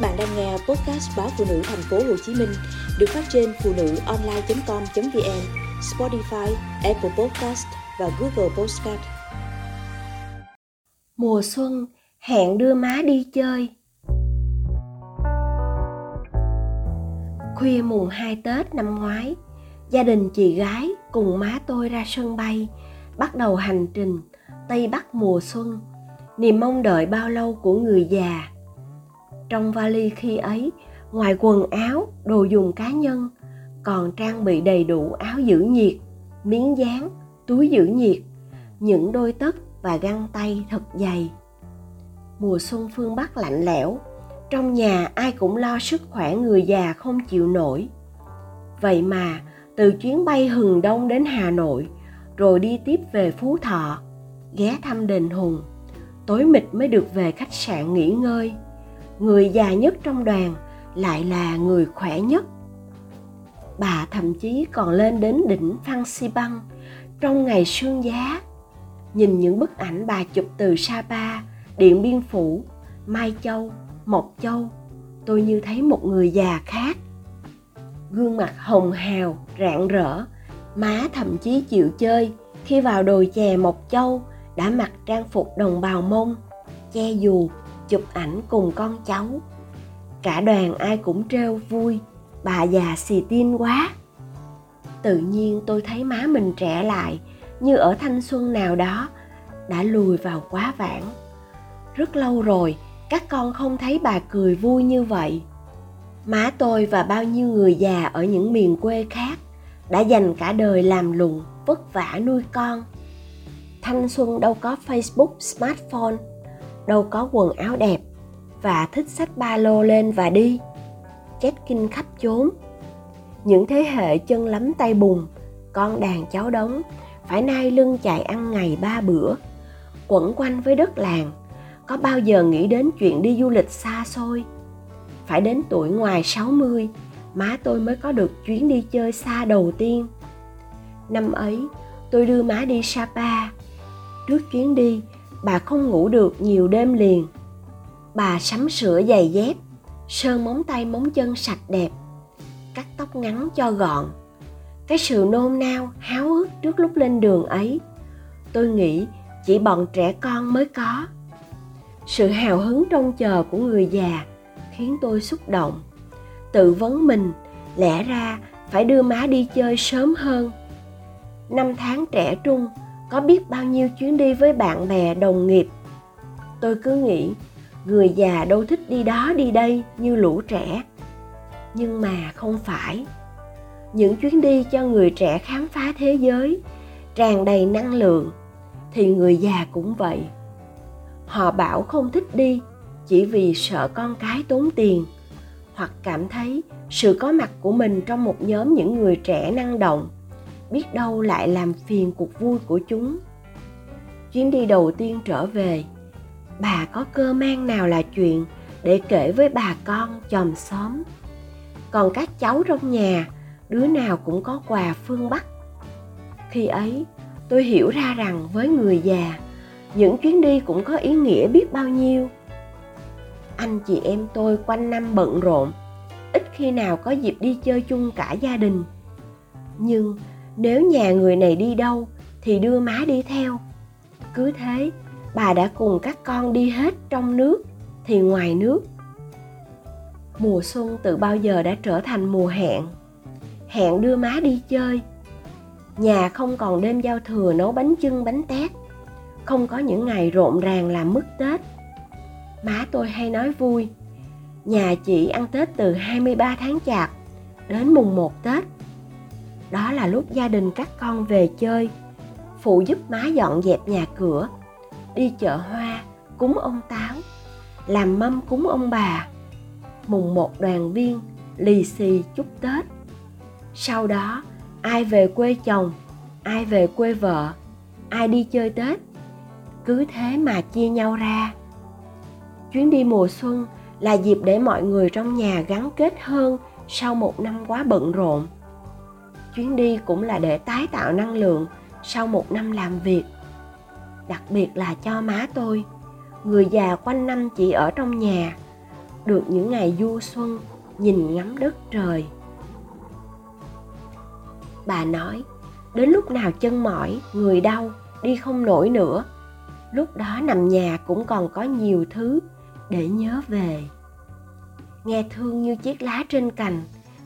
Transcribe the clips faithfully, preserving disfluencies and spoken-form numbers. Các bạn đang nghe podcast báo Phụ Nữ Thành phố Hồ Chí Minh được phát trên phụ nữ online chấm com chấm vn, Spotify, Apple Podcast và Google Podcast. Mùa xuân hẹn đưa má đi chơi. Khuya mùng hai Tết năm ngoái, gia đình chị gái cùng má tôi ra sân bay, bắt đầu hành trình Tây Bắc mùa xuân, niềm mong đợi bao lâu của người già. Trong vali khi ấy, ngoài quần áo, đồ dùng cá nhân, còn trang bị đầy đủ áo giữ nhiệt, miếng dán, túi giữ nhiệt, những đôi tất và găng tay thật dày. Mùa xuân phương Bắc lạnh lẽo, trong nhà ai cũng lo sức khỏe người già không chịu nổi. Vậy mà, từ chuyến bay Hừng Đông đến Hà Nội, rồi đi tiếp về Phú Thọ, ghé thăm đền Hùng, tối mịt mới được về khách sạn nghỉ ngơi. Người già nhất trong đoàn lại là người khỏe nhất. Bà thậm chí còn lên đến đỉnh Phan Xipang trong ngày sương giá. Nhìn những bức ảnh bà chụp từ Sapa, Điện Biên Phủ, Mai Châu, Mộc Châu, tôi như thấy một người già khác. Gương mặt hồng hào, rạng rỡ, má thậm chí chịu chơi khi vào đồi chè Mộc Châu đã mặc trang phục đồng bào Mông, che dù, chụp ảnh cùng con cháu. Cả đoàn ai cũng trêu vui, bà già xì tin quá. Tự nhiên tôi thấy má mình trẻ lại, như ở thanh xuân nào đó, đã lùi vào quá vãng. Rất lâu rồi, các con không thấy bà cười vui như vậy. Má tôi và bao nhiêu người già ở những miền quê khác đã dành cả đời làm lụng, vất vả nuôi con. Thanh xuân đâu có Facebook, smartphone, đâu có quần áo đẹp, và thích xách ba lô lên và đi check-in khắp chốn. Những thế hệ chân lấm tay bùn, con đàn cháu đống phải nai lưng chạy ăn ngày ba bữa, quẩn quanh với đất làng, có bao giờ nghĩ đến chuyện đi du lịch xa xôi. Phải đến tuổi ngoài sáu mươi, má tôi mới có được chuyến đi chơi xa đầu tiên. Năm ấy, tôi đưa má đi Sapa. Trước chuyến đi, bà không ngủ được nhiều đêm liền. Bà sắm sửa giày dép, sơn móng tay móng chân sạch đẹp, cắt tóc ngắn cho gọn. Cái sự nôn nao, háo hức trước lúc lên đường ấy, tôi nghĩ chỉ bọn trẻ con mới có. Sự hào hứng trông chờ của người già khiến tôi xúc động, tự vấn mình lẽ ra phải đưa má đi chơi sớm hơn. Năm tháng trẻ trung, có biết bao nhiêu chuyến đi với bạn bè đồng nghiệp. Tôi cứ nghĩ người già đâu thích đi đó đi đây như lũ trẻ. Nhưng mà không phải. Những chuyến đi cho người trẻ khám phá thế giới, tràn đầy năng lượng, thì người già cũng vậy. Họ bảo không thích đi chỉ vì sợ con cái tốn tiền, hoặc cảm thấy sự có mặt của mình trong một nhóm những người trẻ năng động biết đâu lại làm phiền cuộc vui của chúng. Chuyến đi đầu tiên trở về, bà có cơ man nào là chuyện để kể với bà con, chòm xóm. Còn các cháu trong nhà, đứa nào cũng có quà phương Bắc. Khi ấy, tôi hiểu ra rằng với người già, những chuyến đi cũng có ý nghĩa biết bao nhiêu. Anh chị em tôi quanh năm bận rộn, ít khi nào có dịp đi chơi chung cả gia đình. Nhưng nếu nhà người này đi đâu thì đưa má đi theo. Cứ thế, bà đã cùng các con đi hết trong nước thì ngoài nước. Mùa xuân từ bao giờ đã trở thành mùa hẹn. Hẹn đưa má đi chơi. Nhà không còn đêm giao thừa nấu bánh chưng bánh tét, không có những ngày rộn ràng làm mứt Tết. Má tôi hay nói vui, nhà chị ăn Tết từ hai mươi ba tháng Chạp đến mùng một Tết. Đó là lúc gia đình các con về chơi, phụ giúp má dọn dẹp nhà cửa, đi chợ hoa, cúng ông Táo, làm mâm cúng ông bà. Mùng một đoàn viên, lì xì chúc Tết. Sau đó, ai về quê chồng, ai về quê vợ, ai đi chơi Tết. Cứ thế mà chia nhau ra. Chuyến đi mùa xuân là dịp để mọi người trong nhà gắn kết hơn sau một năm quá bận rộn. Chuyến đi cũng là để tái tạo năng lượng sau một năm làm việc. Đặc biệt là cho má tôi, người già quanh năm chỉ ở trong nhà, được những ngày du xuân nhìn ngắm đất trời. Bà nói, đến lúc nào chân mỏi, người đau, đi không nổi nữa, lúc đó nằm nhà cũng còn có nhiều thứ để nhớ về. Nghe thương như chiếc lá trên cành,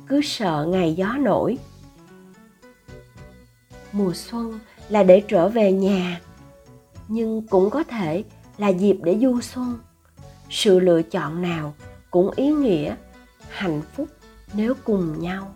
cứ sợ ngày gió nổi. Mùa xuân là để trở về nhà, nhưng cũng có thể là dịp để du xuân. Sự lựa chọn nào cũng ý nghĩa, hạnh phúc nếu cùng nhau.